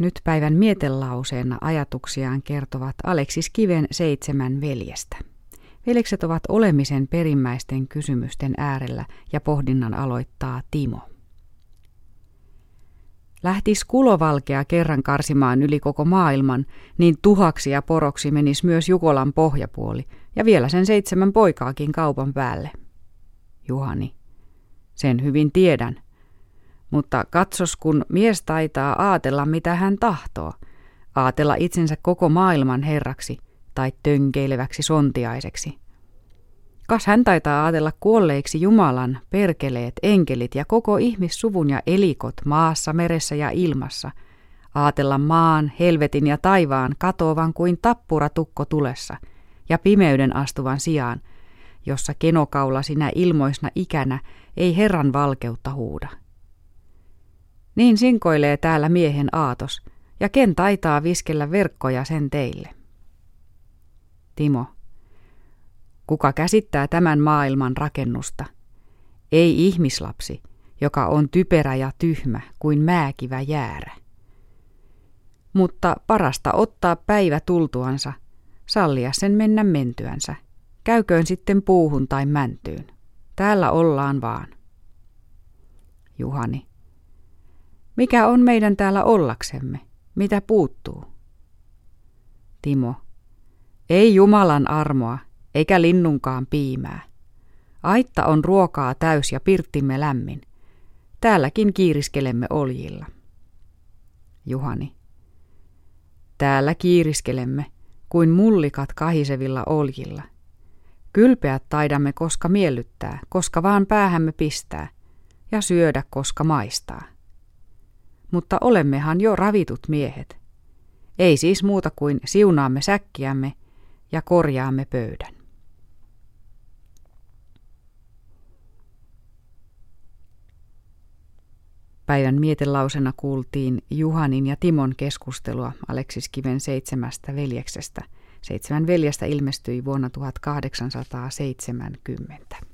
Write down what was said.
Nyt päivän mietelauseena ajatuksiaan kertovat Aleksis Kiven Seitsemän veljestä. Veljekset ovat olemisen perimmäisten kysymysten äärellä ja pohdinnan aloittaa Timo. Lähtis kulovalkea kerran karsimaan yli koko maailman, niin tuhaksi ja poroksi menisi myös Jukolan pohjapuoli ja vielä sen 7 poikaakin kaupan päälle. Juhani. Sen hyvin tiedän. Mutta katsos, kun mies taitaa aatella, mitä hän tahtoo. Aatella itsensä koko maailman herraksi tai tönkeileväksi sontiaiseksi. Kas hän taitaa aatella kuolleiksi Jumalan, perkeleet, enkelit ja koko ihmissuvun ja elikot maassa, meressä ja ilmassa. Aatella maan, helvetin ja taivaan katoavan kuin tappuratukko tulessa ja pimeyden astuvan sijaan, jossa kenokaula sinä ilmoisna ikänä ei Herran valkeutta huuda. Niin sinkoilee täällä miehen aatos, ja ken taitaa viskellä verkkoja sen teille. Timo. Kuka käsittää tämän maailman rakennusta? Ei ihmislapsi, joka on typerä ja tyhmä kuin määkivä jäärä. Mutta parasta ottaa päivä tultuansa, sallia sen mennä mentyänsä. Käyköön sitten puuhun tai mäntyyn. Täällä ollaan vaan. Juhani. Mikä on meidän täällä ollaksemme? Mitä puuttuu? Timo. Ei Jumalan armoa, eikä linnunkaan piimää. Aitta on ruokaa täys ja pirttimme lämmin. Täälläkin kiiriskelemme oljilla. Juhani. Täällä kiiriskelemme, kuin mullikat kahisevilla oljilla. Kylpeät taidamme koska miellyttää, koska vaan päähämme pistää, ja syödä koska maistaa. Mutta olemmehan jo ravitut miehet. Ei siis muuta kuin siunaamme säkkiämme ja korjaamme pöydän. Päivän mietelausena kuultiin Juhanin ja Timon keskustelua Aleksis Kiven 7 veljeksestä. 7 veljestä ilmestyi vuonna 1870.